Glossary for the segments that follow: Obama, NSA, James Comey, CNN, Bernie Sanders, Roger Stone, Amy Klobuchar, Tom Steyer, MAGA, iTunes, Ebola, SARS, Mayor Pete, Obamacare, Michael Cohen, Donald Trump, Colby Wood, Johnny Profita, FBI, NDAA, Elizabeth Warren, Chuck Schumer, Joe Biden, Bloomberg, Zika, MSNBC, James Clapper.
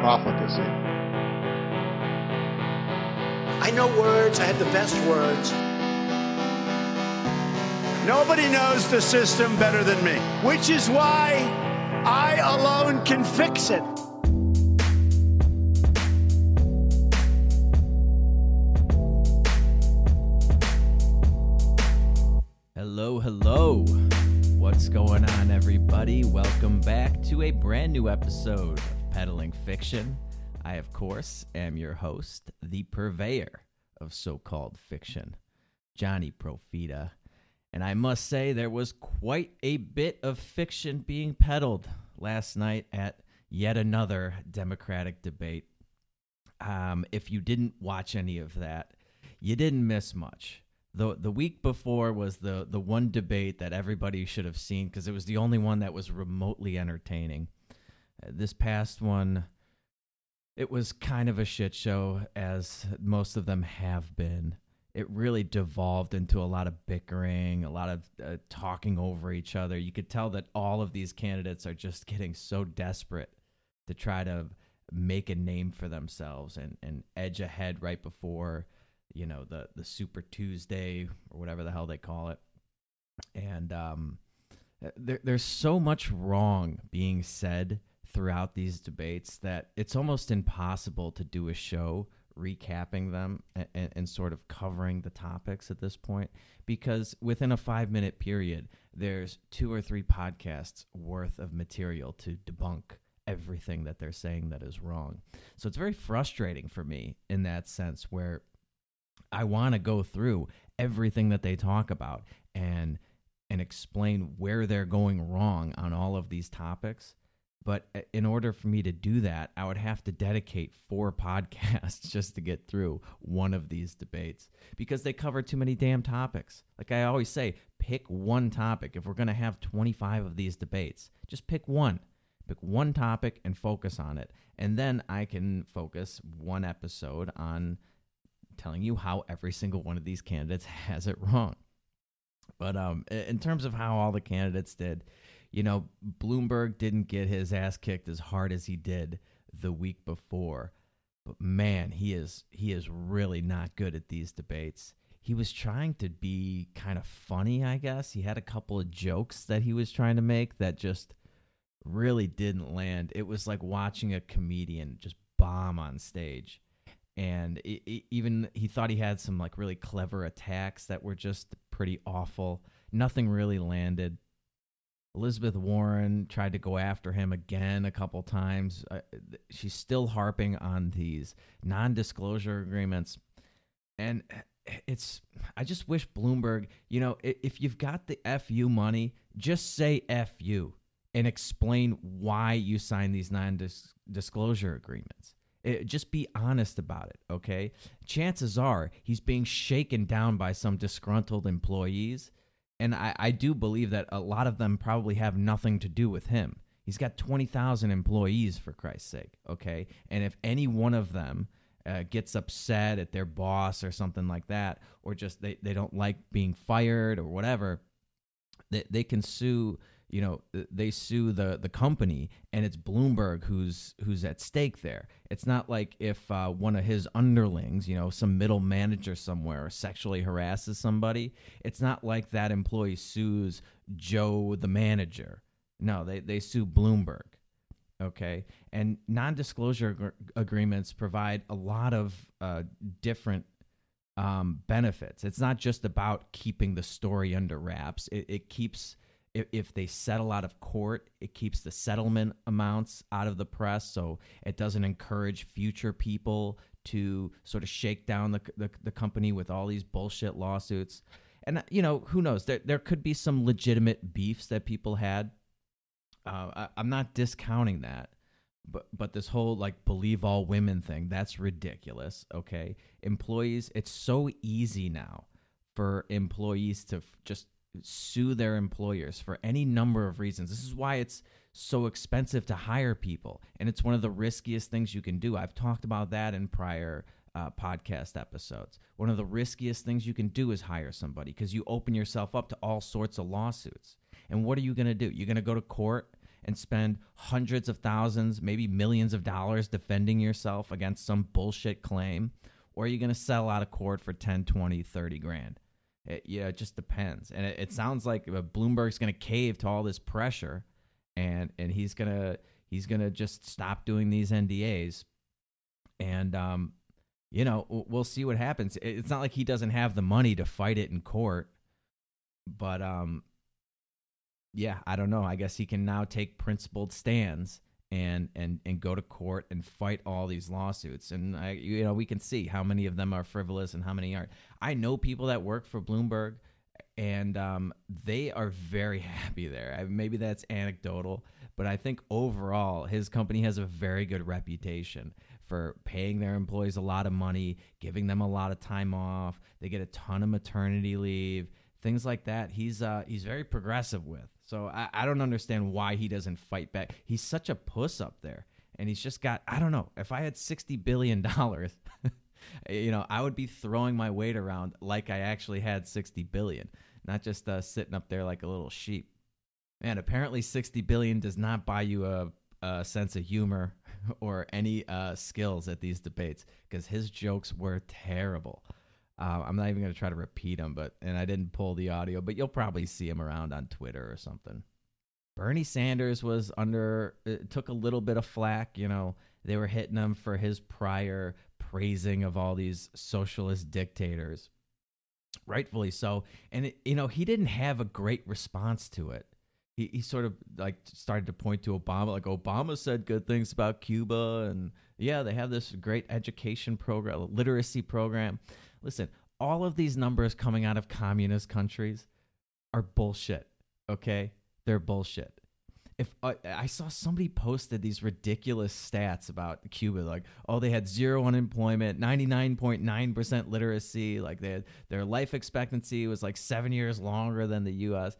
profligacy. I know words. I have the best words. Nobody knows the system better than me, which is why I alone can fix it. Hello, hello. What's going on, everybody? Welcome back to a brand new episode of Peddling Fiction. I, of course, am your host, the purveyor of so-called fiction, Johnny Profita. And I must say there was quite a bit of fiction being peddled last night at yet another Democratic debate. If you didn't watch any of that, you didn't miss much. The week before was the one debate that everybody should have seen because it was the only one that was remotely entertaining. This past one, it was kind of a shit show, as most of them have been. It really devolved into a lot of bickering, a lot of talking over each other. You could tell that all of these candidates are just getting so desperate to try to make a name for themselves and edge ahead right before, you know, the Super Tuesday or whatever the hell they call it. And there's so much wrong being said throughout these debates that it's almost impossible to do a show recapping them and sort of covering the topics at this point, because within a 5-minute period, there's 2 or 3 podcasts worth of material to debunk everything that they're saying that is wrong. So it's very frustrating for me in that sense, where I want to go through everything that they talk about and explain where they're going wrong on all of these topics. But in order for me to do that, I would have to dedicate 4 podcasts just to get through one of these debates, because they cover too many damn topics. Like I always say, pick one topic. If we're going to have 25 of these debates, just pick one. Pick one topic and focus on it. And then I can focus one episode on telling you how every single one of these candidates has it wrong. But in terms of how all the candidates did, you know, Bloomberg didn't get his ass kicked as hard as he did the week before. But man, he is really not good at these debates. He was trying to be kind of funny, I guess. He had a couple of jokes that he was trying to make that just really didn't land. It was like watching a comedian just bomb on stage. And even he thought he had some like really clever attacks that were just pretty awful. Nothing really landed. Elizabeth Warren tried to go after him again a couple times. She's still harping on these non-disclosure agreements. And I just wish Bloomberg, you know, if you've got the FU money, just say FU and explain why you signed these non-disclosure agreements. Just be honest about it, okay? Chances are he's being shaken down by some disgruntled employees. And I do believe that a lot of them probably have nothing to do with him. He's got 20,000 employees, for Christ's sake, okay? And if any one of them gets upset at their boss or something like that, or just they don't like being fired or whatever, they can sue, you know, they sue the company, and it's Bloomberg who's at stake there. It's not like if one of his underlings, you know, some middle manager somewhere sexually harasses somebody, it's not like that employee sues Joe the manager. No, they sue Bloomberg, okay? And non-disclosure agreements provide a lot of different benefits. It's not just about keeping the story under wraps. It keeps... If they settle out of court, it keeps the settlement amounts out of the press, so it doesn't encourage future people to sort of shake down the company with all these bullshit lawsuits. And, you know, who knows? There could be some legitimate beefs that people had. I'm not discounting that. But this whole like believe all women thing, that's ridiculous. Okay. Employees, it's so easy now for employees to just sue their employers for any number of reasons. This is why it's so expensive to hire people. And it's one of the riskiest things you can do. I've talked about that in prior podcast episodes. One of the riskiest things you can do is hire somebody because you open yourself up to all sorts of lawsuits. And what are you going to do? You're going to go to court and spend hundreds of thousands, maybe millions of dollars defending yourself against some bullshit claim, or are you going to sell out of court for 10, 20, 30 grand? It just depends. And it sounds like Bloomberg's going to cave to all this pressure, and he's going to just stop doing these NDAs. And, you know, we'll see what happens. It's not like he doesn't have the money to fight it in court, but, yeah, I don't know. I guess he can now take principled stands and go to court and fight all these lawsuits. And, we can see how many of them are frivolous and how many aren't. I know people that work for Bloomberg, and they are very happy there. Maybe that's anecdotal, but I think overall his company has a very good reputation for paying their employees a lot of money, giving them a lot of time off. They get a ton of maternity leave, things like that. He's very progressive with. So I don't understand why he doesn't fight back. He's such a puss up there, and he's just got, I don't know, if I had $60 billion, I would be throwing my weight around like I actually had $60 billion, not just sitting up there like a little sheep. Man, apparently $60 billion does not buy you a sense of humor or any skills at these debates, because his jokes were terrible. I'm not even going to try to repeat them, and I didn't pull the audio, but you'll probably see him around on Twitter or something. Bernie Sanders took a little bit of flack. You know, they were hitting him for his prior praising of all these socialist dictators, rightfully so. And he didn't have a great response to it. He sort of like started to point to Obama, like Obama said good things about Cuba, and yeah, they have this great education program, literacy program. Listen, all of these numbers coming out of communist countries are bullshit, okay? They're bullshit. If I saw somebody posted these ridiculous stats about Cuba, like, oh, they had zero unemployment, 99.9% literacy, like their life expectancy was like 7 years longer than the U.S.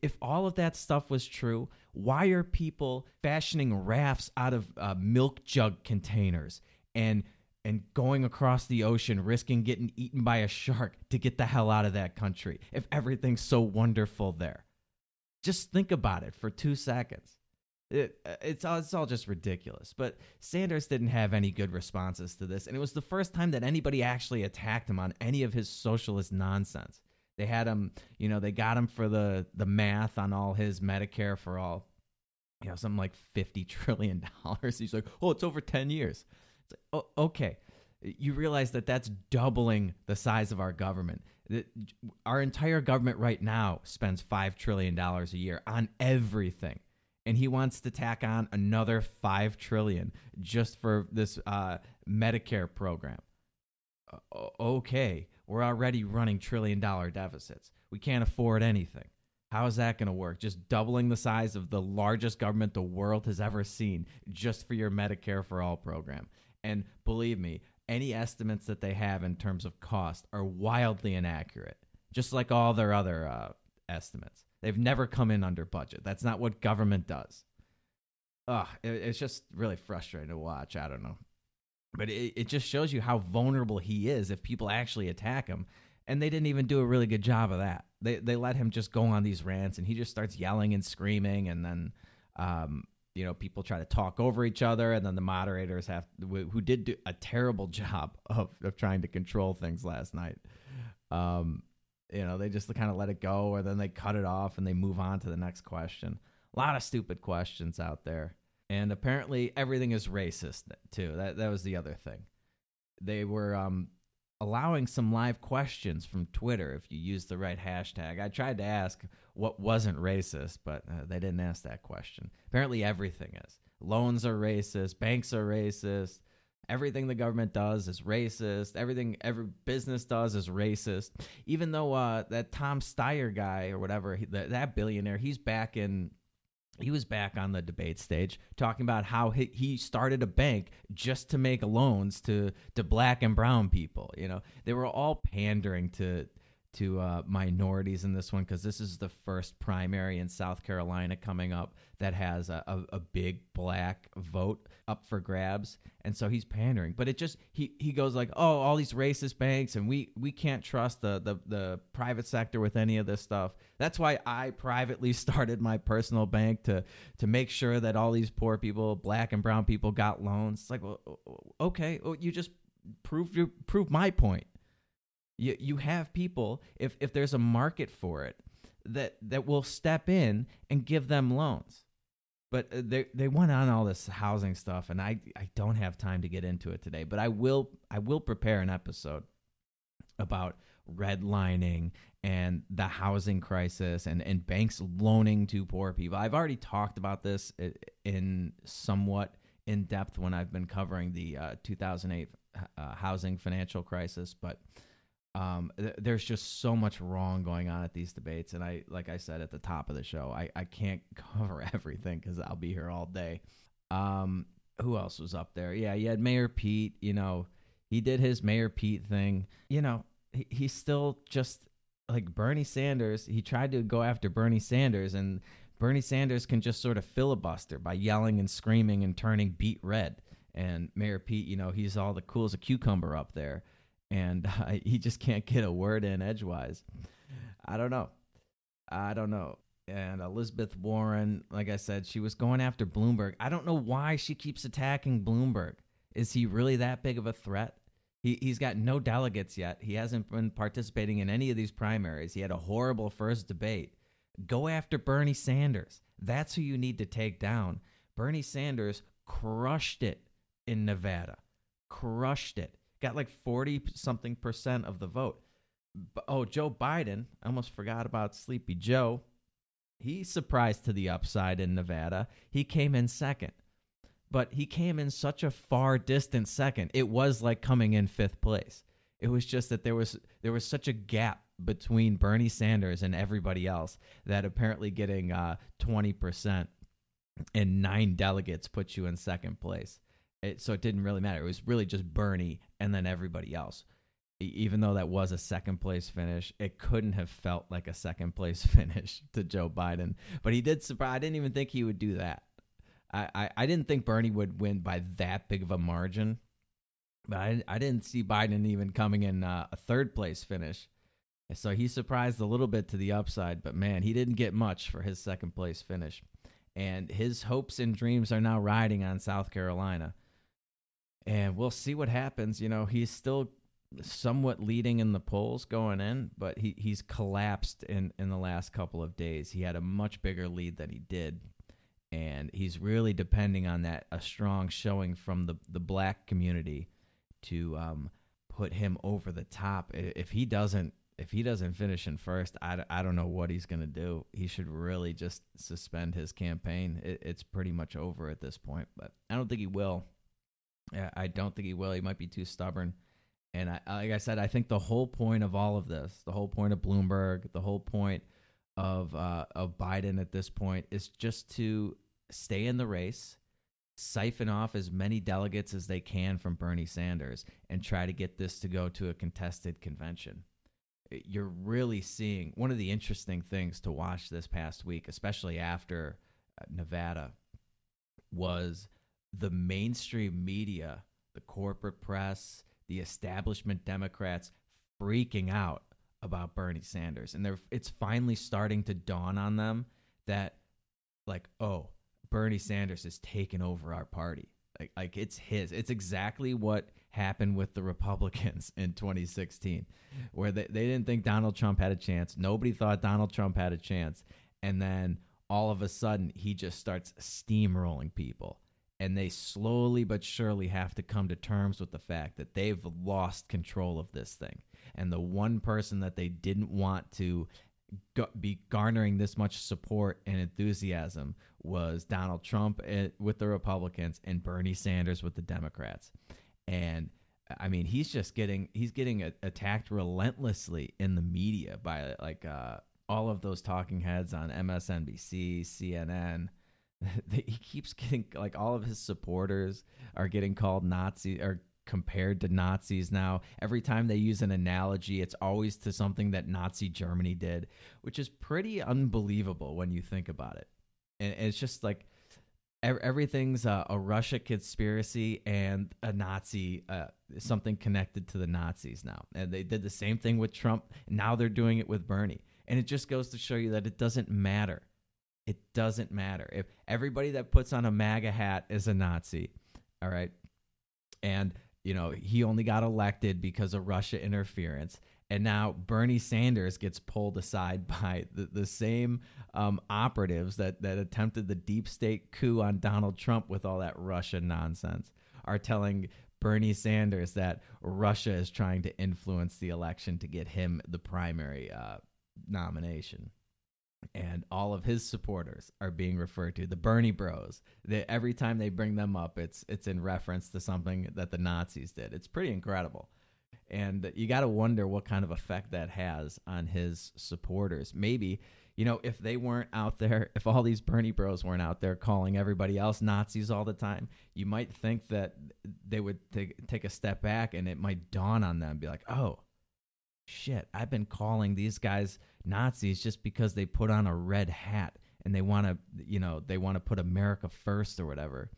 If all of that stuff was true, why are people fashioning rafts out of milk jug containers and going across the ocean, risking getting eaten by a shark to get the hell out of that country if everything's so wonderful there? Just think about it for 2 seconds. It's all just ridiculous. But Sanders didn't have any good responses to this, and it was the first time that anybody actually attacked him on any of his socialist nonsense. They had him, they got him for the math on all his Medicare for all, something like $50 trillion. He's like, oh, it's over 10 years. It's like, oh, okay. You realize that that's doubling the size of our government. Our entire government right now spends $5 trillion a year on everything. And he wants to tack on another $5 trillion just for this Medicare program. Okay. We're already running trillion-dollar deficits. We can't afford anything. How is that going to work? Just doubling the size of the largest government the world has ever seen just for your Medicare for All program. And believe me, any estimates that they have in terms of cost are wildly inaccurate, just like all their other estimates. They've never come in under budget. That's not what government does. It's just really frustrating to watch. I don't know. But it just shows you how vulnerable he is if people actually attack him. And they didn't even do a really good job of that. They let him just go on these rants, and he just starts yelling and screaming. And then, people try to talk over each other. And then the moderators who did do a terrible job of trying to control things last night. They just kind of let it go, or then they cut it off and they move on to the next question. A lot of stupid questions out there. And apparently everything is racist, too. That was the other thing. They were allowing some live questions from Twitter if you use the right hashtag. I tried to ask what wasn't racist, but they didn't ask that question. Apparently everything is. Loans are racist. Banks are racist. Everything the government does is racist. Everything every business does is racist. Even though that Tom Steyer guy or whatever, that billionaire, he's back in He was back on the debate stage talking about how he started a bank just to make loans to black and brown people. You know, they were all pandering to minorities in this one, because this is the first primary in South Carolina coming up that has a big black vote up for grabs. And so he's pandering. But it just he goes like, oh, all these racist banks, and we can't trust the private sector with any of this stuff. That's why I privately started my personal bank to make sure that all these poor people, black and brown people, got loans. It's like, well, okay, well, you just proved my point. You have people, if there's a market for it, that will step in and give them loans. But they went on all this housing stuff, and I don't have time to get into it today. But I will prepare an episode about redlining and the housing crisis and banks loaning to poor people. I've already talked about this in somewhat in depth when I've been covering the 2008 housing financial crisis, but. There's just so much wrong going on at these debates, and like I said at the top of the show, I can't cover everything because I'll be here all day. Who else was up there? Yeah, you had Mayor Pete. You know, he did his Mayor Pete thing. You know, he's still just like Bernie Sanders. He tried to go after Bernie Sanders, and Bernie Sanders can just sort of filibuster by yelling and screaming and turning beet red. And Mayor Pete, you know, he's all the cool as a cucumber up there. And he just can't get a word in edgewise. I don't know. And Elizabeth Warren, like I said, she was going after Bloomberg. I don't know why she keeps attacking Bloomberg. Is he really that big of a threat? He's got no delegates yet. He hasn't been participating in any of these primaries. He had a horrible first debate. Go after Bernie Sanders. That's who you need to take down. Bernie Sanders crushed it in Nevada. Crushed it. Got like 40-something percent of the vote. Oh, Joe Biden, I almost forgot about Sleepy Joe. He surprised to the upside in Nevada. He came in second, but he came in such a far distant second. It was like coming in fifth place. It was just that there was such a gap between Bernie Sanders and everybody else that apparently getting 20% and 9 delegates puts you in second place. So it didn't really matter. It was really just Bernie and then everybody else. Even though that was a second-place finish, it couldn't have felt like a second-place finish to Joe Biden. But he did surprise. I didn't even think he would do that. I didn't think Bernie would win by that big of a margin. But I didn't see Biden even coming in a third-place finish. So he surprised a little bit to the upside. But, man, he didn't get much for his second-place finish. And his hopes and dreams are now riding on South Carolina. And we'll see what happens. You know, he's still somewhat leading in the polls going in, but he's collapsed in the last couple of days. He had a much bigger lead than he did. And he's really depending on that, a strong showing from the black community to put him over the top. If he doesn't finish in first, I don't know what he's going to do. He should really just suspend his campaign. It's pretty much over at this point, but I don't think he will. I don't think he will. He might be too stubborn. And like I said, I think the whole point of all of this, the whole point of Bloomberg, the whole point of Biden at this point is just to stay in the race, siphon off as many delegates as they can from Bernie Sanders, and try to get this to go to a contested convention. You're really seeing one of the interesting things to watch this past week, especially after Nevada, was the mainstream media, the corporate press, the establishment Democrats freaking out about Bernie Sanders. And it's finally starting to dawn on them that, like, oh, Bernie Sanders has taken over our party. Like it's his. It's exactly what happened with the Republicans in 2016, where they didn't think Donald Trump had a chance. Nobody thought Donald Trump had a chance. And then all of a sudden, he just starts steamrolling people. And they slowly but surely have to come to terms with the fact that they've lost control of this thing. And the one person that they didn't want to be garnering this much support and enthusiasm was Donald Trump with the Republicans and Bernie Sanders with the Democrats. And I mean, he's getting attacked relentlessly in the media by all of those talking heads on MSNBC, CNN. he keeps getting, like, all of his supporters are getting called Nazi or compared to Nazis now. Every time they use an analogy, it's always to something that Nazi Germany did, which is pretty unbelievable when you think about it. And it's just like everything's a Russia conspiracy and a Nazi, something connected to the Nazis now. And they did the same thing with Trump. Now they're doing it with Bernie. And it just goes to show you that it doesn't matter. It doesn't matter. If everybody that puts on a MAGA hat is a Nazi, all right? And, you know, he only got elected because of Russia interference. And now Bernie Sanders gets pulled aside by the same operatives that attempted the deep state coup on Donald Trump with all that Russia nonsense, are telling Bernie Sanders that Russia is trying to influence the election to get him the primary nomination. And all of his supporters are being referred to the Bernie Bros. Every time they bring them up, it's in reference to something that the Nazis did. It's pretty incredible. And you got to wonder what kind of effect that has on his supporters. Maybe, you know, if they weren't out there, if all these Bernie Bros weren't out there calling everybody else Nazis all the time, you might think that they would take a step back, and it might dawn on them and be like, oh, shit, I've been calling these guys Nazis just because they put on a red hat and they want to, you know, they want to put America first or whatever,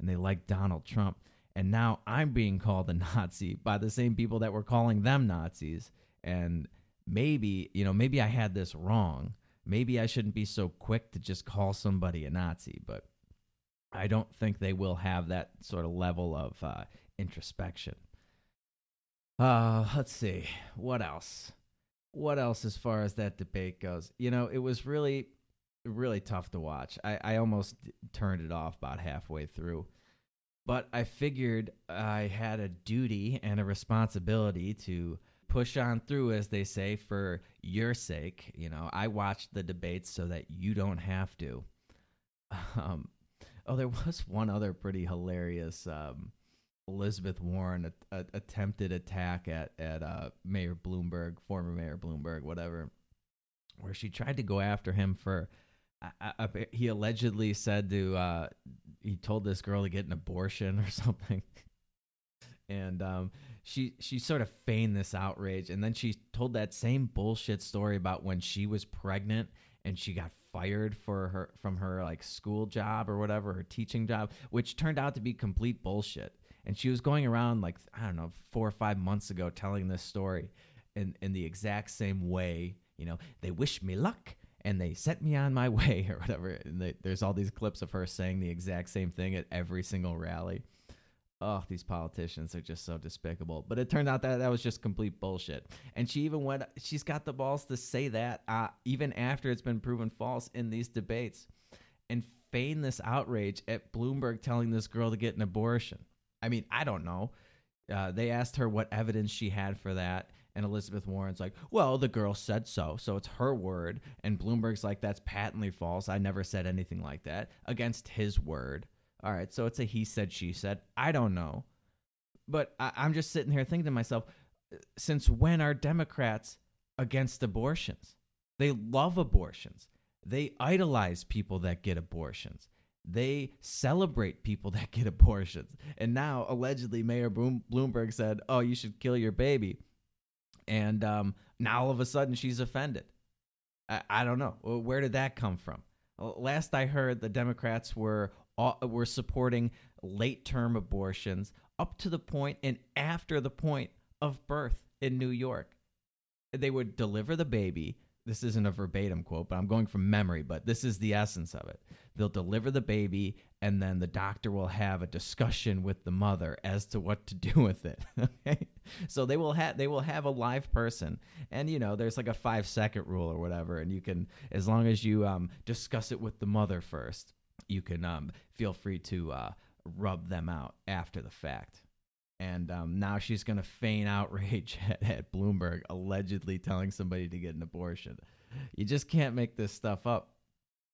and they like Donald Trump. And now I'm being called a Nazi by the same people that were calling them Nazis. And maybe, you know, maybe I had this wrong. Maybe I shouldn't be so quick to just call somebody a Nazi. But I don't think they will have that sort of level of introspection. Let's see. What else? What else as far as that debate goes? You know, it was really, really tough to watch. I almost turned it off about halfway through. But I figured I had a duty and a responsibility to push on through, as they say, for your sake. You know, I watched the debates so that you don't have to. There was one other pretty hilarious Elizabeth Warren attempted attack at Mayor Bloomberg, former Mayor Bloomberg, whatever, where she tried to go after him for... he allegedly said he told this girl to get an abortion or something. And she sort of feigned this outrage. And then she told that same bullshit story about when she was pregnant and she got fired from her like school job or whatever, her teaching job, which turned out to be complete bullshit. And she was going around, like, I don't know, 4 or 5 months ago, telling this story in the exact same way. You know, they wish me luck and they sent me on my way or whatever. And there's all these clips of her saying the exact same thing at every single rally. Oh, these politicians are just so despicable. But it turned out that was just complete bullshit. And she even she's got the balls to say that even after it's been proven false in these debates, and feign this outrage at Bloomberg telling this girl to get an abortion. I mean, I don't know. They asked her what evidence she had for that. And Elizabeth Warren's like, well, the girl said so, so it's her word. And Bloomberg's like, that's patently false. I never said anything like that, against his word. All right, so it's a he said, she said. I don't know. But I'm just sitting here thinking to myself, since when are Democrats against abortions? They love abortions. They idolize people that get abortions. They celebrate people that get abortions. And now, allegedly, Mayor Bloomberg said, oh, you should kill your baby. And now all of a sudden she's offended. I don't know. Where did that come from? Last I heard, the Democrats were supporting late-term abortions up to the point and after the point of birth in New York. They would deliver the baby. This isn't a verbatim quote, but I'm going from memory, but this is the essence of it. They'll deliver the baby, and then the doctor will have a discussion with the mother as to what to do with it. Okay, so they will have a live person, and you know there's like a 5-second rule or whatever, and you can, as long as you discuss it with the mother first, you can feel free to rub them out after the fact. And now she's going to feign outrage at Bloomberg, allegedly telling somebody to get an abortion. You just can't make this stuff up.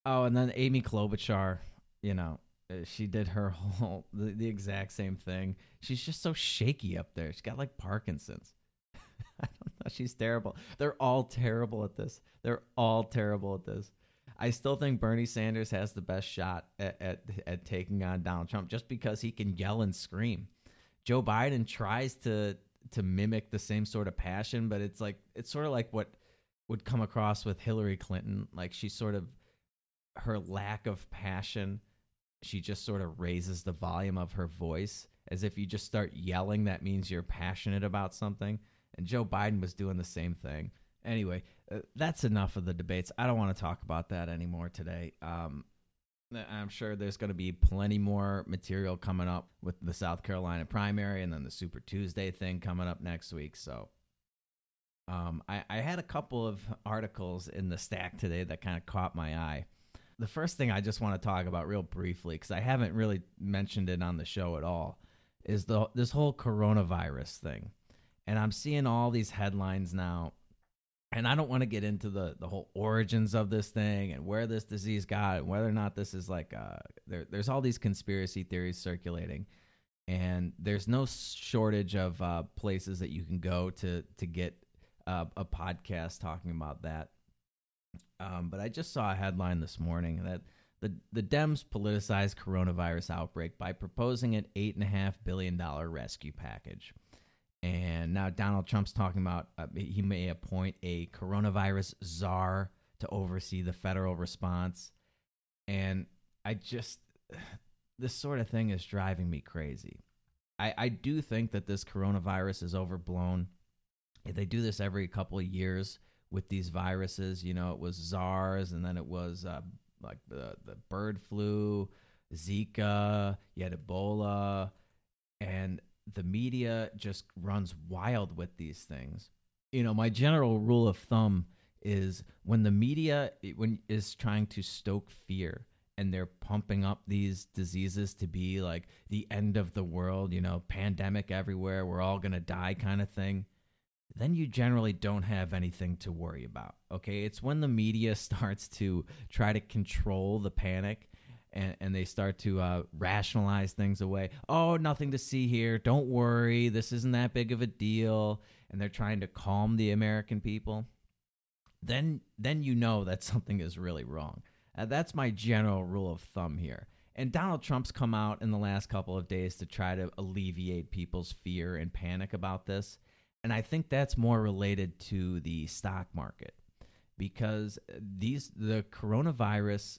Oh, and then Amy Klobuchar, you know, she did her whole, the exact same thing. She's just so shaky up there. She's got like Parkinson's. I don't know. She's terrible. They're all terrible at this. I still think Bernie Sanders has the best shot at taking on Donald Trump just because he can yell and scream. Joe Biden tries to mimic the same sort of passion, but it's sort of like what would come across with Hillary Clinton. Like, she sort of, her lack of passion, she just sort of raises the volume of her voice, as if you just start yelling, that means you're passionate about something. And Joe Biden was doing the same thing. Anyway, that's enough of the debates. I don't want to talk about that anymore today. I'm sure there's going to be plenty more material coming up with the South Carolina primary and then the Super Tuesday thing coming up next week. So I had a couple of articles in the stack today that kind of caught my eye. The first thing I just want to talk about real briefly, because I haven't really mentioned it on the show at all, is this whole coronavirus thing. And I'm seeing all these headlines now. And I don't want to get into the whole origins of this thing and where this disease got and whether or not this is like there's all these conspiracy theories circulating, and there's no shortage of places that you can go to get a podcast talking about that. But I just saw a headline this morning that the Dems politicized coronavirus outbreak by proposing an $8.5 billion rescue package. And now Donald Trump's talking about he may appoint a coronavirus czar to oversee the federal response. And this sort of thing is driving me crazy. I do think that this coronavirus is overblown. They do this every couple of years with these viruses. You know, it was SARS, and then it was like the bird flu, Zika, you had Ebola, and the media just runs wild with these things. You know, my general rule of thumb is when the media is trying to stoke fear and they're pumping up these diseases to be like the end of the world, you know, pandemic everywhere, we're all going to die kind of thing, then you generally don't have anything to worry about, okay? It's when the media starts to try to control the panic and they start to rationalize things away. Oh, nothing to see here. Don't worry. This isn't that big of a deal. And they're trying to calm the American people. Then you know that something is really wrong. That's my general rule of thumb here. And Donald Trump's come out in the last couple of days to try to alleviate people's fear and panic about this. And I think that's more related to the stock market, because the coronavirus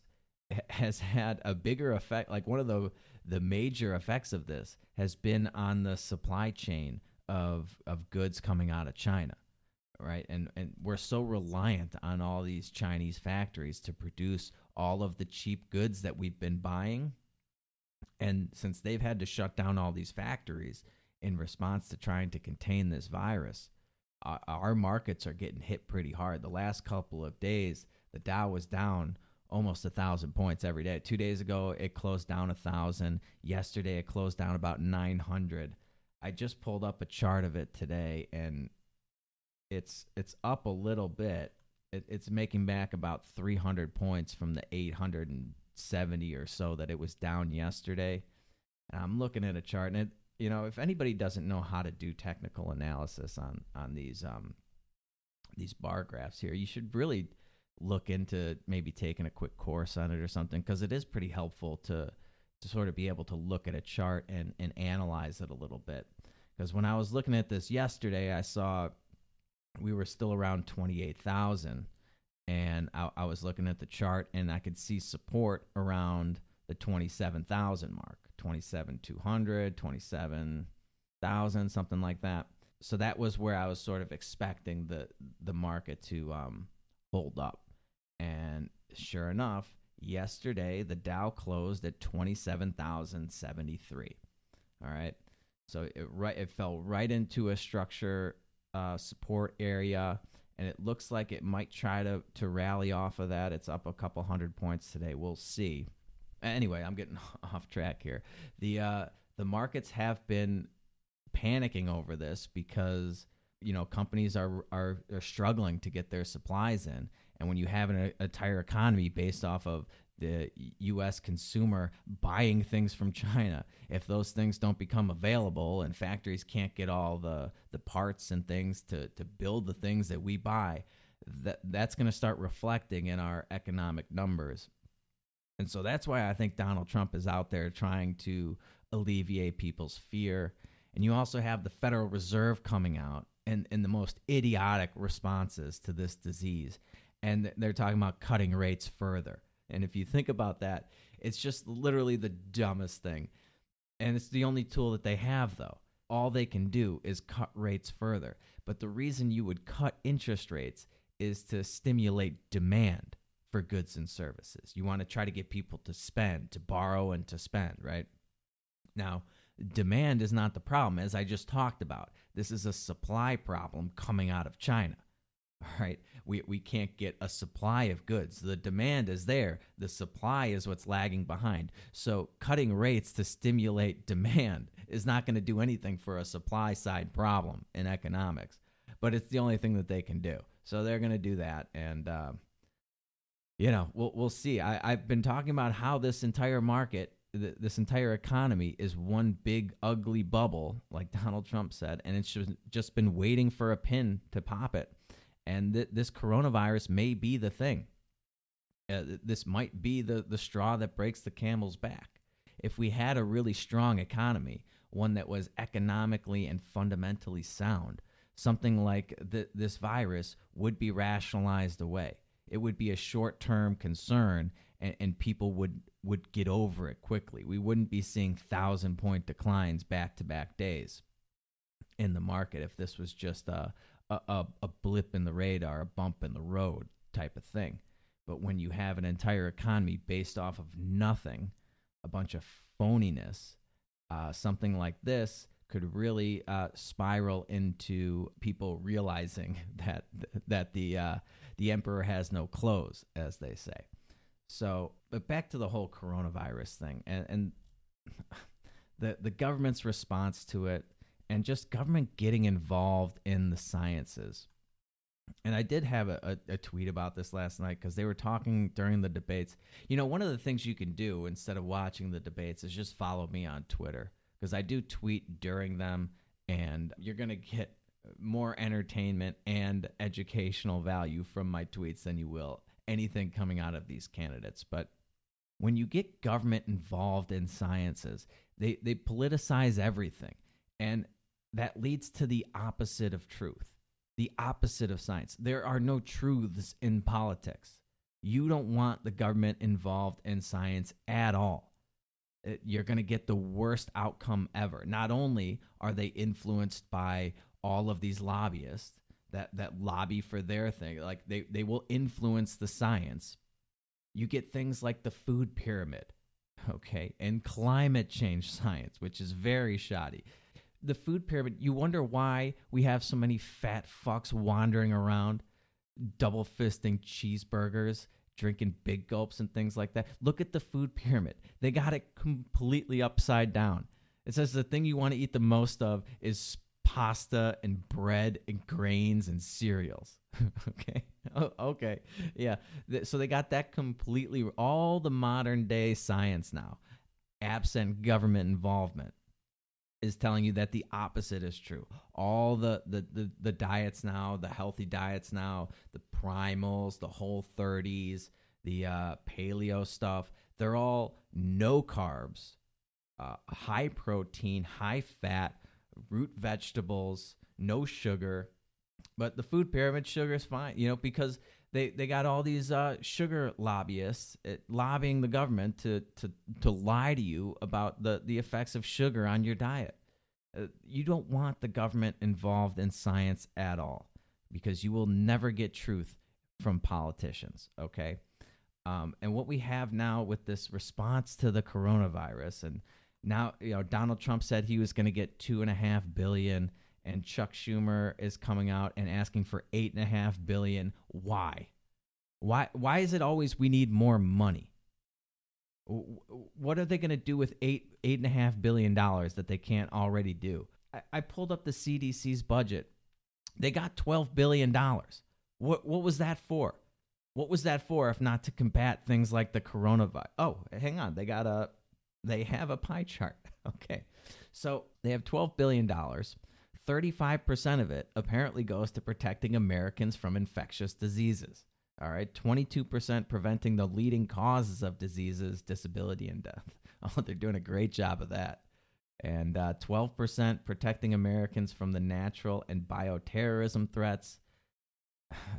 has had a bigger effect. Like, one of the major effects of this has been on the supply chain of goods coming out of China, right? And we're so reliant on all these Chinese factories to produce all of the cheap goods that we've been buying. And since they've had to shut down all these factories in response to trying to contain this virus, our markets are getting hit pretty hard. The last couple of days, the Dow was down almost 1,000 points every day. 2 days ago, it closed down 1,000. Yesterday, it closed down about 900. I just pulled up a chart of it today, and it's up a little bit. It's making back about 300 points from the 870 or so that it was down yesterday. And I'm looking at a chart, and you know, if anybody doesn't know how to do technical analysis on these bar graphs here, you should really look into maybe taking a quick course on it or something, because it is pretty helpful to sort of be able to look at a chart and analyze it a little bit. Because when I was looking at this yesterday, I saw we were still around 28,000, and I was looking at the chart, and I could see support around the 27,000 mark, 27,200, 27,000, something like that. So that was where I was sort of expecting the market to hold up. And sure enough, yesterday the Dow closed at 27,073. All right, so it fell right into a structure support area, and it looks like it might try to rally off of that. It's up a couple hundred points today. We'll see. Anyway, I'm getting off track here. The markets have been panicking over this because, you know, companies are struggling to get their supplies in. And when you have an entire economy based off of the U.S. consumer buying things from China, if those things don't become available and factories can't get all the parts and things to build the things that we buy, that's going to start reflecting in our economic numbers. And so that's why I think Donald Trump is out there trying to alleviate people's fear. And you also have the Federal Reserve coming out and the most idiotic responses to this disease. And they're talking about cutting rates further. And if you think about that, it's just literally the dumbest thing. And it's the only tool that they have, though. All they can do is cut rates further. But the reason you would cut interest rates is to stimulate demand for goods and services. You want to try to get people to spend, to borrow and to spend, right? Now, demand is not the problem, as I just talked about. This is a supply problem coming out of China. All right, we can't get a supply of goods. The demand is there. The supply is what's lagging behind. So cutting rates to stimulate demand is not going to do anything for a supply side problem in economics, but it's the only thing that they can do. So they're going to do that. And, we'll see. I've been talking about how this entire market, this entire economy is one big ugly bubble, like Donald Trump said, and it's just been waiting for a pin to pop it. And this coronavirus may be the thing. This might be the straw that breaks the camel's back. If we had a really strong economy, one that was economically and fundamentally sound, something like this virus would be rationalized away. It would be a short-term concern, and people would get over it quickly. We wouldn't be seeing 1,000-point declines back-to-back days in the market if this was just a blip in the radar, a bump in the road type of thing. But when you have an entire economy based off of nothing, a bunch of phoniness, something like this could really spiral into people realizing that the emperor has no clothes, as they say. So, but back to the whole coronavirus thing and the government's response to it, and just government getting involved in the sciences. And I did have a tweet about this last night because they were talking during the debates. You know, one of the things you can do instead of watching the debates is just follow me on Twitter, because I do tweet during them, and you're going to get more entertainment and educational value from my tweets than you will anything coming out of these candidates. But when you get government involved in sciences, they politicize everything. And that leads to the opposite of truth, the opposite of science. There are no truths in politics. You don't want the government involved in science at all. You're going to get the worst outcome ever. Not only are they influenced by all of these lobbyists that lobby for their thing, like they will influence the science. You get things like the food pyramid, okay, and climate change science, which is very shoddy. The food pyramid, you wonder why we have so many fat fucks wandering around, double-fisting cheeseburgers, drinking big gulps and things like that. Look at the food pyramid. They got it completely upside down. It says the thing you want to eat the most of is pasta and bread and grains and cereals. Okay? Okay. Yeah. So they got that completely, all the modern-day science now, absent government involvement, is telling you that the opposite is true. All the diets now, the healthy diets now, the primals, the Whole 30s, the paleo stuff, they're all no carbs, high protein, high fat, root vegetables, no sugar. But the food pyramid, sugar is fine, because they got all these sugar lobbyists lobbying the government to lie to you about the effects of sugar on your diet. You don't want the government involved in science at all, because you will never get truth from politicians, okay? And what we have now with this response to the coronavirus, and now Donald Trump said he was going to get $2.5 billion, and Chuck Schumer is coming out and asking for $8.5 billion. Why? Why is it always we need more money? What are they going to do with $8.5 billion that they can't already do? I pulled up the CDC's budget. They got $12 billion. What was that for? What was that for if not to combat things like the coronavirus? Oh, hang on. They have a pie chart. Okay, so they have $12 billion. 35% of it apparently goes to protecting Americans from infectious diseases. All right, 22% preventing the leading causes of diseases, disability, and death. Oh, they're doing a great job of that. And 12% protecting Americans from the natural and bioterrorism threats.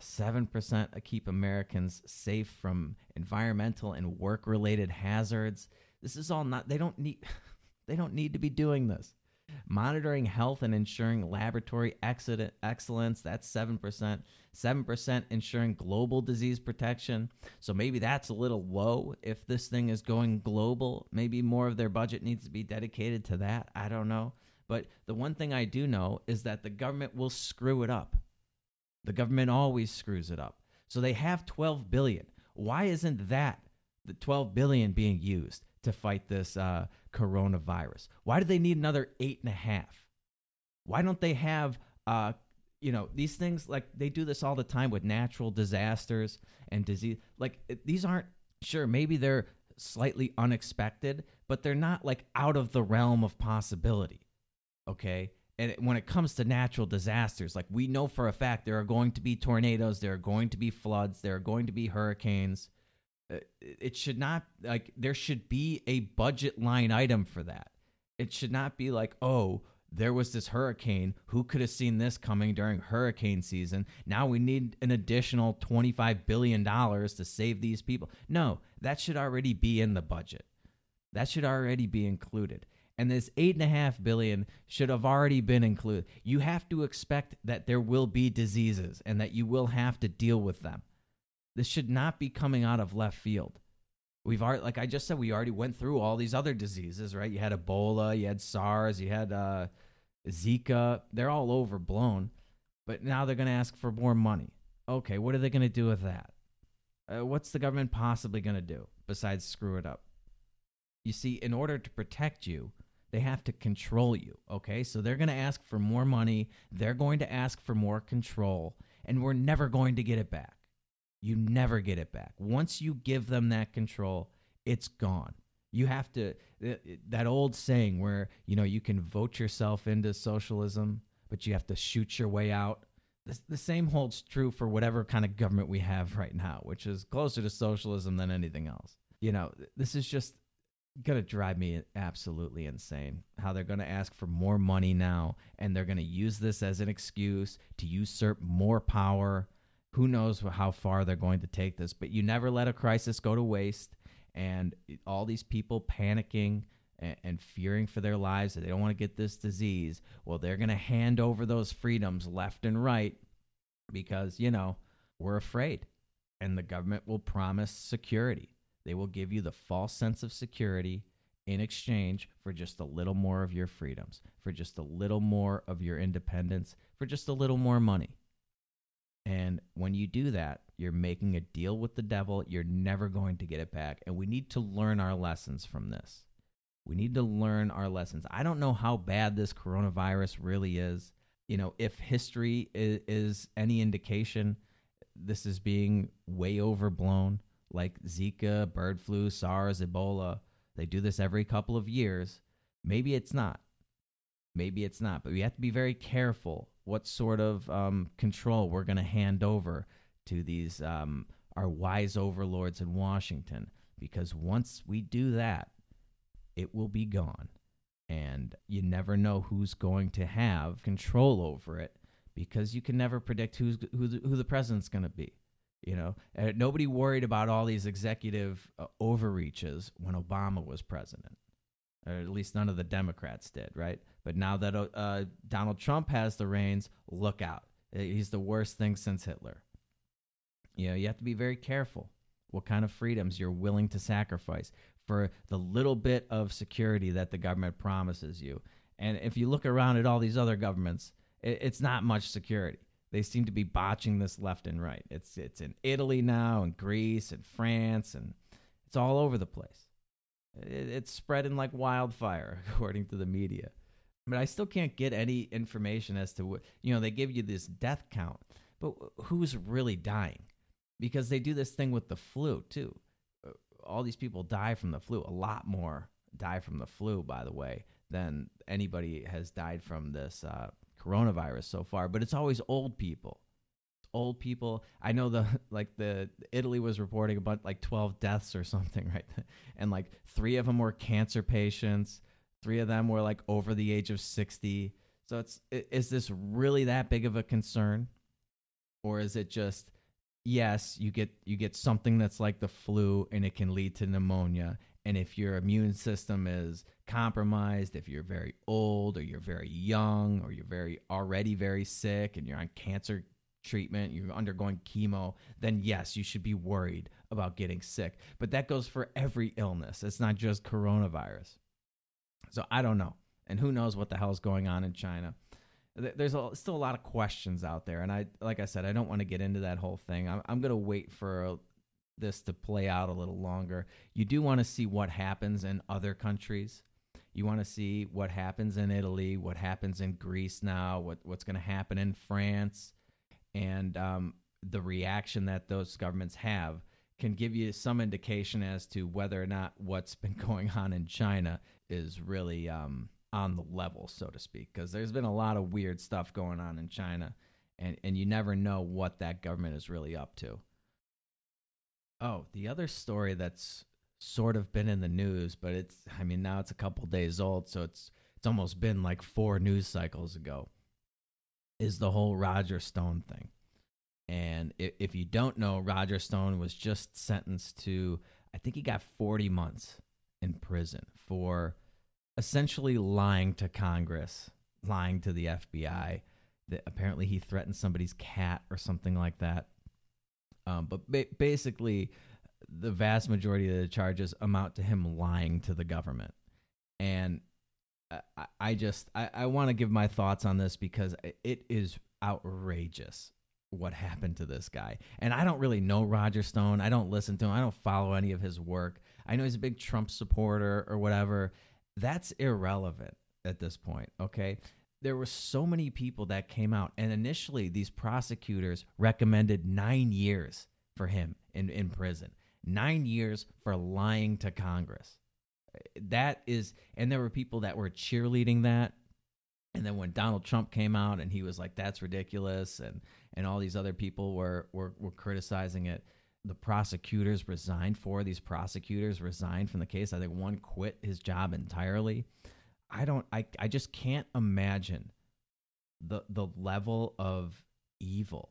7% to keep Americans safe from environmental and work-related hazards. This is all not, they don't need to be doing this. Monitoring health and ensuring laboratory excellence, that's 7%. 7% ensuring global disease protection. So maybe that's a little low if this thing is going global. Maybe more of their budget needs to be dedicated to that. I don't know. But the one thing I do know is that the government will screw it up. The government always screws it up. So they have $12 billion. Why isn't that the $12 billion being used to fight this coronavirus? Why do they need another 8.5? Why don't they have, these things, like they do this all the time with natural disasters and disease. Like these aren't, sure, maybe they're slightly unexpected, but they're not like out of the realm of possibility, okay? And when it comes to natural disasters, like we know for a fact there are going to be tornadoes, there are going to be floods, there are going to be hurricanes. It should not, like, there should be a budget line item for that. It should not be like, oh, there was this hurricane. Who could have seen this coming during hurricane season? Now we need an additional $25 billion to save these people. No, that should already be in the budget. That should already be included. And this $8.5 billion should have already been included. You have to expect that there will be diseases and that you will have to deal with them. This should not be coming out of left field. We've already, like I just said, we already went through all these other diseases, right? You had Ebola, you had SARS, you had Zika. They're all overblown. But now they're going to ask for more money. Okay, what are they going to do with that? What's the government possibly going to do besides screw it up? You see, in order to protect you, they have to control you, okay? So they're going to ask for more money. They're going to ask for more control. And we're never going to get it back. You never get it back. Once you give them that control, it's gone. You have to, that old saying where, you know, you can vote yourself into socialism, but you have to shoot your way out. The same holds true for whatever kind of government we have right now, which is closer to socialism than anything else. You know, this is just going to drive me absolutely insane, how they're going to ask for more money now, and they're going to use this as an excuse to usurp more power. Who knows how far they're going to take this, but you never let a crisis go to waste. And all these people panicking and fearing for their lives, that they don't want to get this disease. Well, they're going to hand over those freedoms left and right because, you know, we're afraid. And the government will promise security. They will give you the false sense of security in exchange for just a little more of your freedoms, for just a little more of your independence, for just a little more money. And when you do that, you're making a deal with the devil. You're never going to get it back. And we need to learn our lessons from this. We need to learn our lessons. I don't know how bad this coronavirus really is. You know, if history is any indication, this is being way overblown. Like Zika, bird flu, SARS, Ebola. They do this every couple of years. Maybe it's not. Maybe it's not. But we have to be very careful what sort of control we're going to hand over to these our wise overlords in Washington. Because once we do that, it will be gone. And you never know who's going to have control over it because you can never predict who the president's going to be. You know, nobody worried about all these executive overreaches when Obama was president. Or at least none of the Democrats did, right? But now that Donald Trump has the reins, look out. He's the worst thing since Hitler. You know, you have to be very careful what kind of freedoms you're willing to sacrifice for the little bit of security that the government promises you. And if you look around at all these other governments, it's not much security. They seem to be botching this left and right. It's in Italy now, and Greece, and France, and it's all over the place. It's spreading like wildfire, according to the media. But I still can't get any information as to what, you know, they give you this death count, but who's really dying? Because they do this thing with the flu, too. All these people die from the flu. A lot more die from the flu, by the way, than anybody has died from this coronavirus so far, but it's always old people. I know Italy was reporting about 12 deaths or something, right? And 3 of them were cancer patients. 3 of them were over the age of 60. So is this really that big of a concern? Or is it just, yes, you get something that's like the flu and it can lead to pneumonia. And if your immune system is compromised, if you're very old or you're very young or you're already very sick and you're on cancer treatment, you're undergoing chemo, then yes, you should be worried about getting sick. But that goes for every illness. It's not just coronavirus. So I don't know. And who knows what the hell is going on in China. There's still a lot of questions out there. And like I said, I don't want to get into that whole thing. I'm going to wait for this to play out a little longer. You do want to see what happens in other countries. You want to see what happens in Italy, what happens in Greece now, what's going to happen in France. And the reaction that those governments have can give you some indication as to whether or not what's been going on in China is really on the level, so to speak, because there's been a lot of weird stuff going on in China, and you never know what that government is really up to. Oh, the other story that's sort of been in the news, but now it's a couple days old, so it's almost been 4 news cycles ago, is the whole Roger Stone thing. And if you don't know, Roger Stone was just sentenced to, I think he got 40 months in prison for essentially lying to Congress, lying to the FBI. Apparently he threatened somebody's cat or something like that. But basically, the vast majority of the charges amount to him lying to the government. And I want to give my thoughts on this because it is outrageous what happened to this guy. And I don't really know Roger Stone. I don't listen to him. I don't follow any of his work. I know he's a big Trump supporter or whatever. That's irrelevant at this point, okay? There were so many people that came out, and initially these prosecutors recommended 9 years for him in prison, 9 years for lying to Congress. And there were people that were cheerleading that. And then when Donald Trump came out and he was like, that's ridiculous, and all these other people were criticizing it, the prosecutors resigned. 4 of these prosecutors resigned from the case. I think 1 quit his job entirely. I just can't imagine the level of evil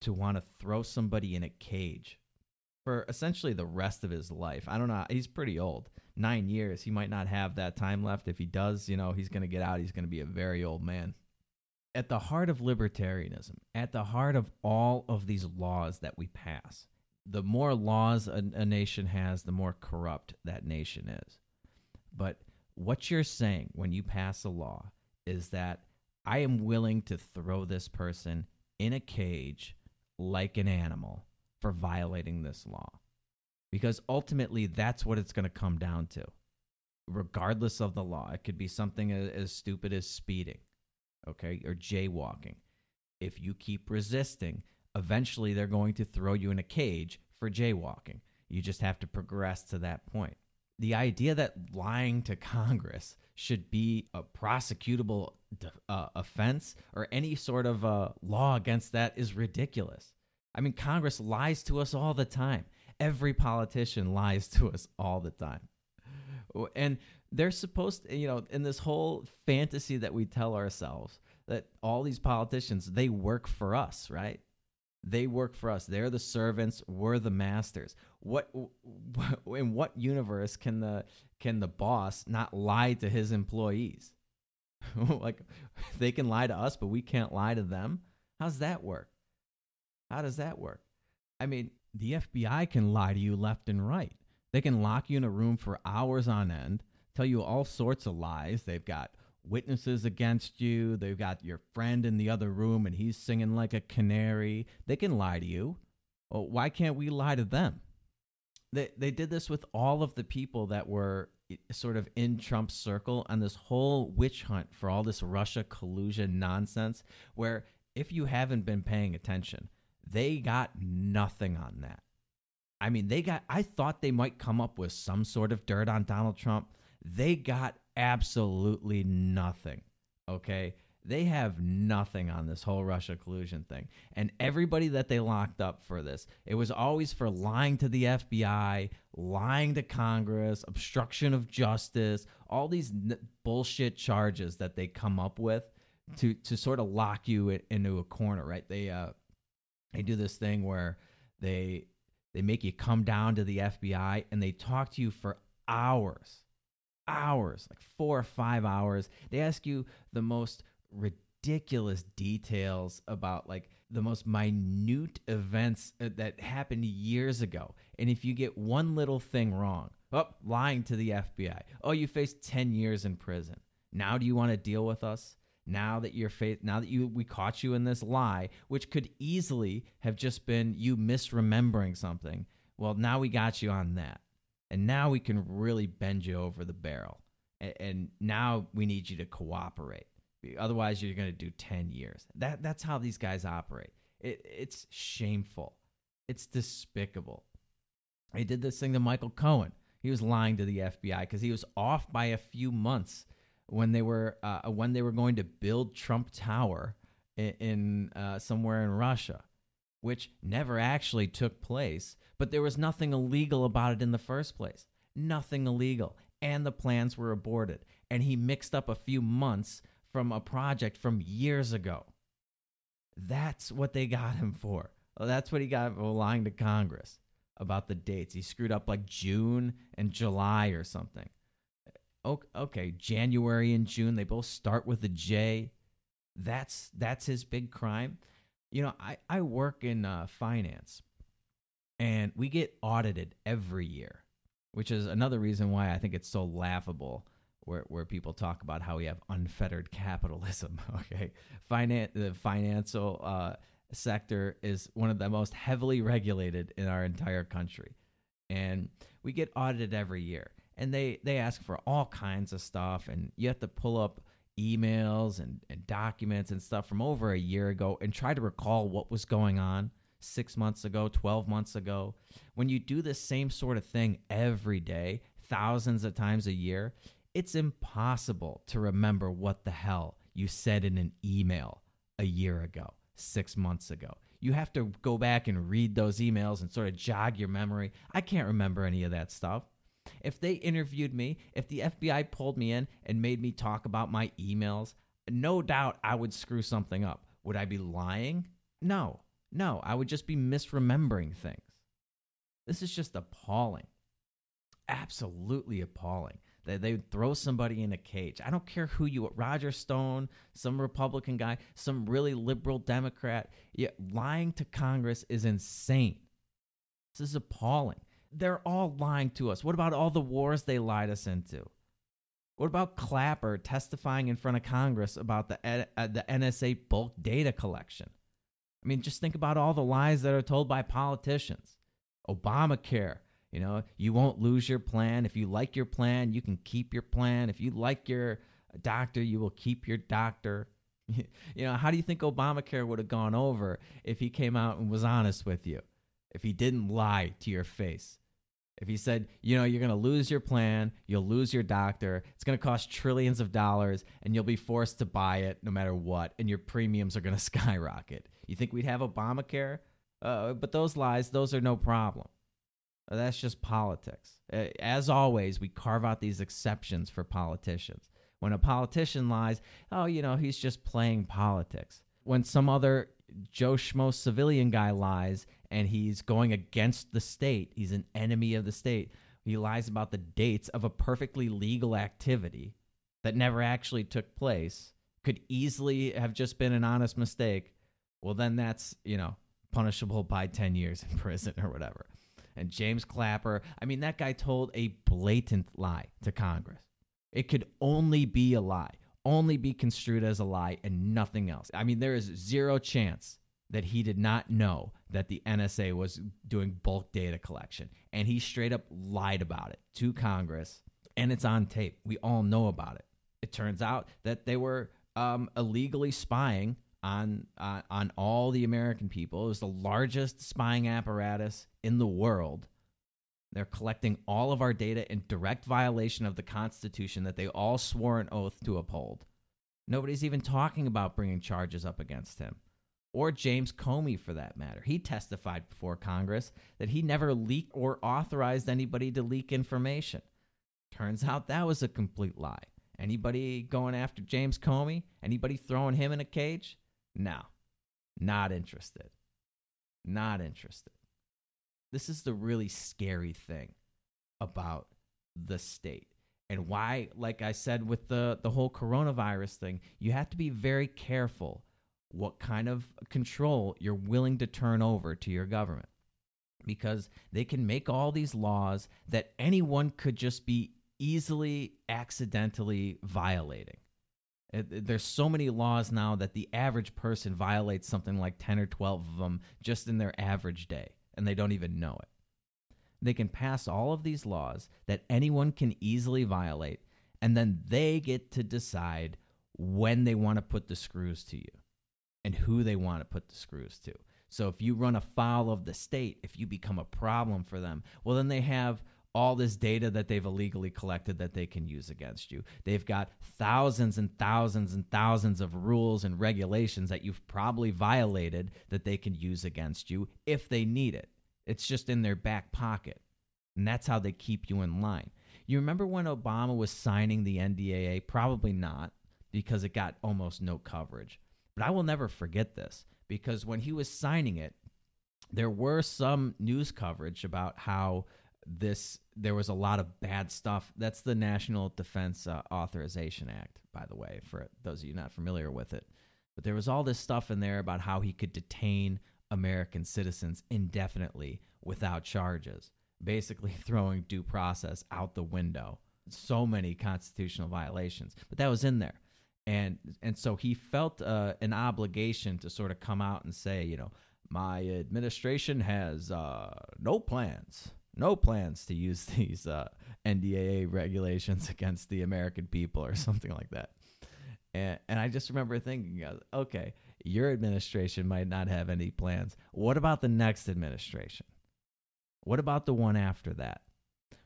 to want to throw somebody in a cage for essentially the rest of his life. I don't know. He's pretty old. 9 years. He might not have that time left. If he does, he's going to get out. He's going to be a very old man. At the heart of libertarianism, at the heart of all of these laws that we pass, the more laws a nation has, the more corrupt that nation is. But what you're saying when you pass a law is that I am willing to throw this person in a cage like an animal for violating this law, because ultimately that's what it's going to come down to, regardless of the law. It could be something as stupid as speeding, okay, or jaywalking. If you keep resisting, eventually they're going to throw you in a cage for jaywalking. You just have to progress to that point. The idea that lying to Congress should be a prosecutable offense or any sort of law against that is ridiculous. I mean, Congress lies to us all the time. Every politician lies to us all the time. And they're supposed to, in this whole fantasy that we tell ourselves that all these politicians, they work for us, right? They work for us. They're the servants. We're the masters. In what universe can the boss not lie to his employees? They can lie to us, but we can't lie to them? How does that work? I mean, the FBI can lie to you left and right. They can lock you in a room for hours on end, tell you all sorts of lies. They've got witnesses against you. They've got your friend in the other room, and he's singing like a canary. They can lie to you. Oh, why can't we lie to them? They did this with all of the people that were sort of in Trump's circle on this whole witch hunt for all this Russia collusion nonsense, where if you haven't been paying attention, they got nothing on that. I mean, I thought they might come up with some sort of dirt on Donald Trump. They got absolutely nothing, okay? They have nothing on this whole Russia collusion thing. And everybody that they locked up for this, it was always for lying to the FBI, lying to Congress, obstruction of justice, all these bullshit charges that they come up with to sort of lock you into a corner, right? They do this thing where they make you come down to the FBI and they talk to you for hours, like 4 or 5 hours. They ask you the most ridiculous details about like the most minute events that happened years ago. And if you get one little thing wrong, oh, lying to the FBI. Oh, you faced 10 years in prison. Now do you want to deal with us? Now that we caught you in this lie, which could easily have just been you misremembering something. Well, now we got you on that. And now we can really bend you over the barrel. And now we need you to cooperate. Otherwise, you're going to do 10 years. That's how these guys operate. It's shameful. It's despicable. They did this thing to Michael Cohen. He was lying to the FBI because he was off by a few months when they were going to build Trump Tower in somewhere in Russia, which never actually took place, but there was nothing illegal about it in the first place. Nothing illegal. And the plans were aborted. And he mixed up a few months from a project from years ago. That's what they got him for. That's what he got for lying to Congress about the dates. He screwed up like June and July or something. Okay, January and June, they both start with a J. That's his big crime. You know, I work in finance, and we get audited every year, which is another reason why I think it's so laughable where people talk about how we have unfettered capitalism, okay? The financial sector is one of the most heavily regulated in our entire country, and we get audited every year, and they ask for all kinds of stuff, and you have to pull up emails and documents and stuff from over a year ago and try to recall what was going on 6 months ago, 12 months ago. When you do the same sort of thing every day, thousands of times a year, it's impossible to remember what the hell you said in an email a year ago, 6 months ago. You have to go back and read those emails and sort of jog your memory. I can't remember any of that stuff. If they interviewed me, if the FBI pulled me in and made me talk about my emails, no doubt I would screw something up. Would I be lying? No, I would just be misremembering things. This is just appalling. Absolutely appalling. They would throw somebody in a cage. I don't care who you are, Roger Stone, some Republican guy, some really liberal Democrat. Yeah, lying to Congress is insane. This is appalling. They're all lying to us. What about all the wars they lied us into? What about Clapper testifying in front of Congress about the NSA bulk data collection? I mean, just think about all the lies that are told by politicians. Obamacare, you know, you won't lose your plan. If you like your plan, you can keep your plan. If you like your doctor, you will keep your doctor. You know, how do you think Obamacare would have gone over if he came out and was honest with you? If he didn't lie to your face? If he said, you know, you're going to lose your plan, you'll lose your doctor, it's going to cost trillions of dollars, and you'll be forced to buy it no matter what, and your premiums are going to skyrocket. You think we'd have Obamacare? But those lies, those are no problem. That's just politics. As always, we carve out these exceptions for politicians. When a politician lies, oh, you know, he's just playing politics. When some other Joe Schmo civilian guy lies, and he's going against the state, he's an enemy of the state, he lies about the dates of a perfectly legal activity that never actually took place, could easily have just been an honest mistake, well, then that's, you know, punishable by 10 years in prison or whatever. And James Clapper, I mean, that guy told a blatant lie to Congress. It could only be a lie, only be construed as a lie and nothing else. I mean, there is zero chance that he did not know that the NSA was doing bulk data collection. And he straight up lied about it to Congress, and it's on tape. We all know about it. It turns out that they were illegally spying on all the American people. It was the largest spying apparatus in the world. They're collecting all of our data in direct violation of the Constitution that they all swore an oath to uphold. Nobody's even talking about bringing charges up against him, or James Comey for that matter. He testified before Congress that he never leaked or authorized anybody to leak information. Turns out that was a complete lie. Anybody going after James Comey? Anybody throwing him in a cage? No. Not interested. Not interested. This is the really scary thing about the state. And why, like I said with the whole coronavirus thing, you have to be very careful what kind of control you're willing to turn over to your government. Because they can make all these laws that anyone could just be easily, accidentally violating. There's so many laws now that the average person violates something like 10 or 12 of them just in their average day, and they don't even know it. They can pass all of these laws that anyone can easily violate, and then they get to decide when they want to put the screws to you and who they want to put the screws to. So if you run afoul of the state, if you become a problem for them, well, then they have all this data that they've illegally collected that they can use against you. They've got thousands and thousands and thousands of rules and regulations that you've probably violated that they can use against you if they need it. It's just in their back pocket. And that's how they keep you in line. You remember when Obama was signing the NDAA? Probably not, because it got almost no coverage. But I will never forget this, because when he was signing it, there were some news coverage about how there was a lot of bad stuff. That's the National Defense Authorization Act, by the way, for those of you not familiar with it. But there was all this stuff in there about how he could detain American citizens indefinitely without charges, basically throwing due process out the window. So many constitutional violations, but that was in there. And so he felt an obligation to sort of come out and say, you know, my administration has no plans to use these NDAA regulations against the American people or something like that. And I just remember thinking, okay, your administration might not have any plans. What about the next administration? What about the one after that?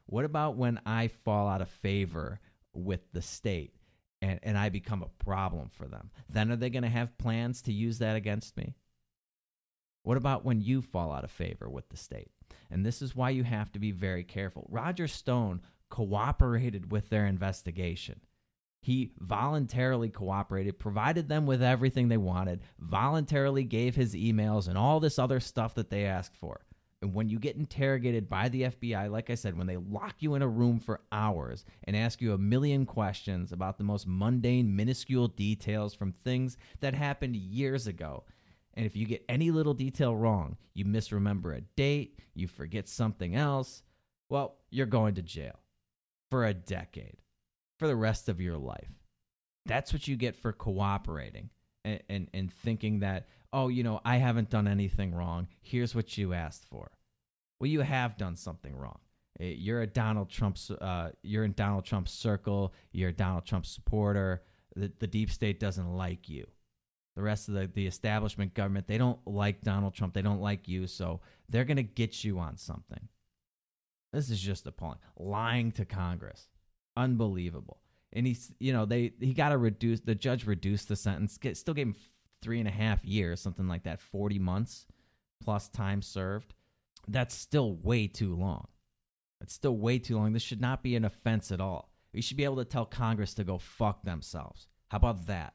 What about when I fall out of favor with the state and I become a problem for them? Then are they going to have plans to use that against me? What about when you fall out of favor with the state? And this is why you have to be very careful. Roger Stone cooperated with their investigation. He voluntarily cooperated, provided them with everything they wanted, voluntarily gave his emails and all this other stuff that they asked for. And when you get interrogated by the FBI, like I said, when they lock you in a room for hours and ask you a million questions about the most mundane, minuscule details from things that happened years ago, and if you get any little detail wrong, you misremember a date, you forget something else, well, you're going to jail for a decade, for the rest of your life. That's what you get for cooperating and thinking that, oh, you know, I haven't done anything wrong. Here's what you asked for. Well, you have done something wrong. You're in Donald Trump's circle. You're a Donald Trump supporter. The deep state doesn't like you. The rest of the establishment government, they don't like Donald Trump. They don't like you, so they're going to get you on something. This is just appalling. Lying to Congress. Unbelievable. And the judge reduced the sentence, still gave him 3.5 years, something like that, 40 months plus time served. That's still way too long. It's still way too long. This should not be an offense at all. You should be able to tell Congress to go fuck themselves. How about that?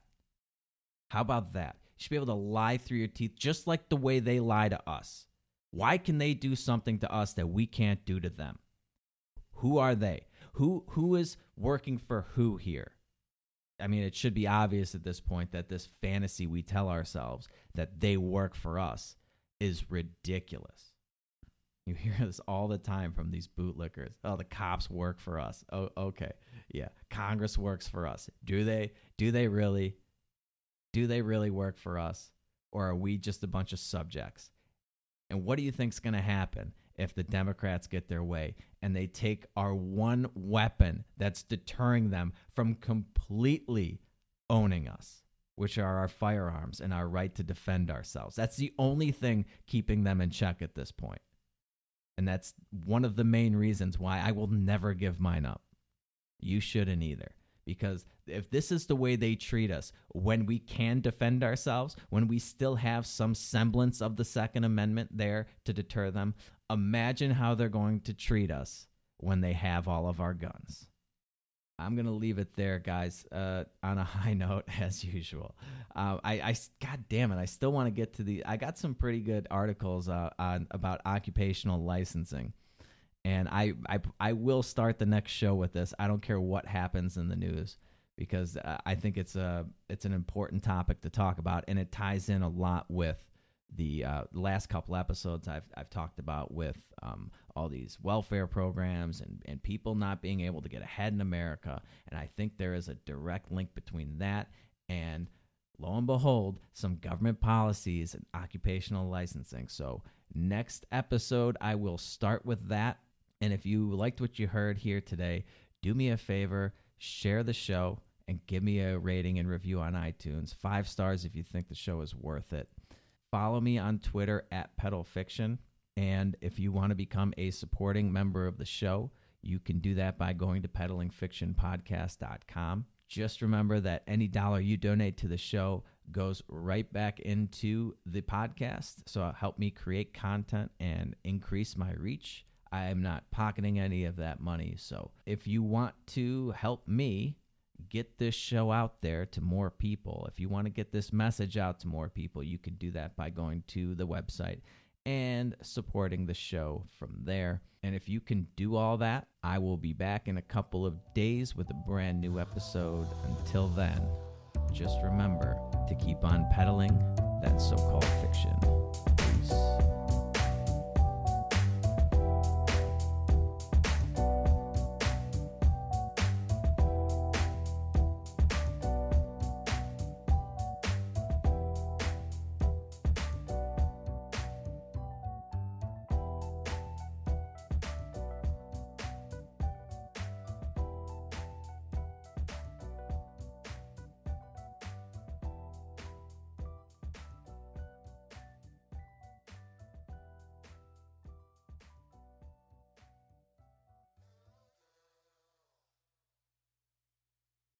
How about that? You should be able to lie through your teeth just like the way they lie to us. Why can they do something to us that we can't do to them? Who are they? Who is working for who here? I mean, it should be obvious at this point that this fantasy we tell ourselves that they work for us is ridiculous. You hear this all the time from these bootlickers. Oh, the cops work for us. Oh, okay. Yeah. Congress works for us. Do they really? Do they really work for us, or are we just a bunch of subjects? And what do you think's going to happen if the Democrats get their way and they take our one weapon that's deterring them from completely owning us, which are our firearms and our right to defend ourselves? That's the only thing keeping them in check at this point. And that's one of the main reasons why I will never give mine up. You shouldn't either. Because if this is the way they treat us, when we can defend ourselves, when we still have some semblance of the Second Amendment there to deter them, imagine how they're going to treat us when they have all of our guns. I'm going to leave it there, guys, on a high note, as usual. God damn it, I still want to get to the... I got some pretty good articles about occupational licensing. And I will start the next show with this. I don't care what happens in the news, because I think it's an important topic to talk about, and it ties in a lot with the last couple episodes I've talked about with all these welfare programs and people not being able to get ahead in America. And I think there is a direct link between that and, lo and behold, some government policies and occupational licensing. So next episode, I will start with that. And if you liked what you heard here today, do me a favor, share the show, and give me a rating and review on iTunes. 5 stars if you think the show is worth it. Follow me on Twitter at PedalFiction. And if you want to become a supporting member of the show, you can do that by going to peddlingfictionpodcast.com. Just remember that any dollar you donate to the show goes right back into the podcast. So help me create content and increase my reach. I am not pocketing any of that money. So if you want to help me get this show out there to more people, if you want to get this message out to more people, you can do that by going to the website and supporting the show from there. And if you can do all that, I will be back in a couple of days with a brand new episode. Until then, just remember to keep on peddling that so-called fiction. Peace.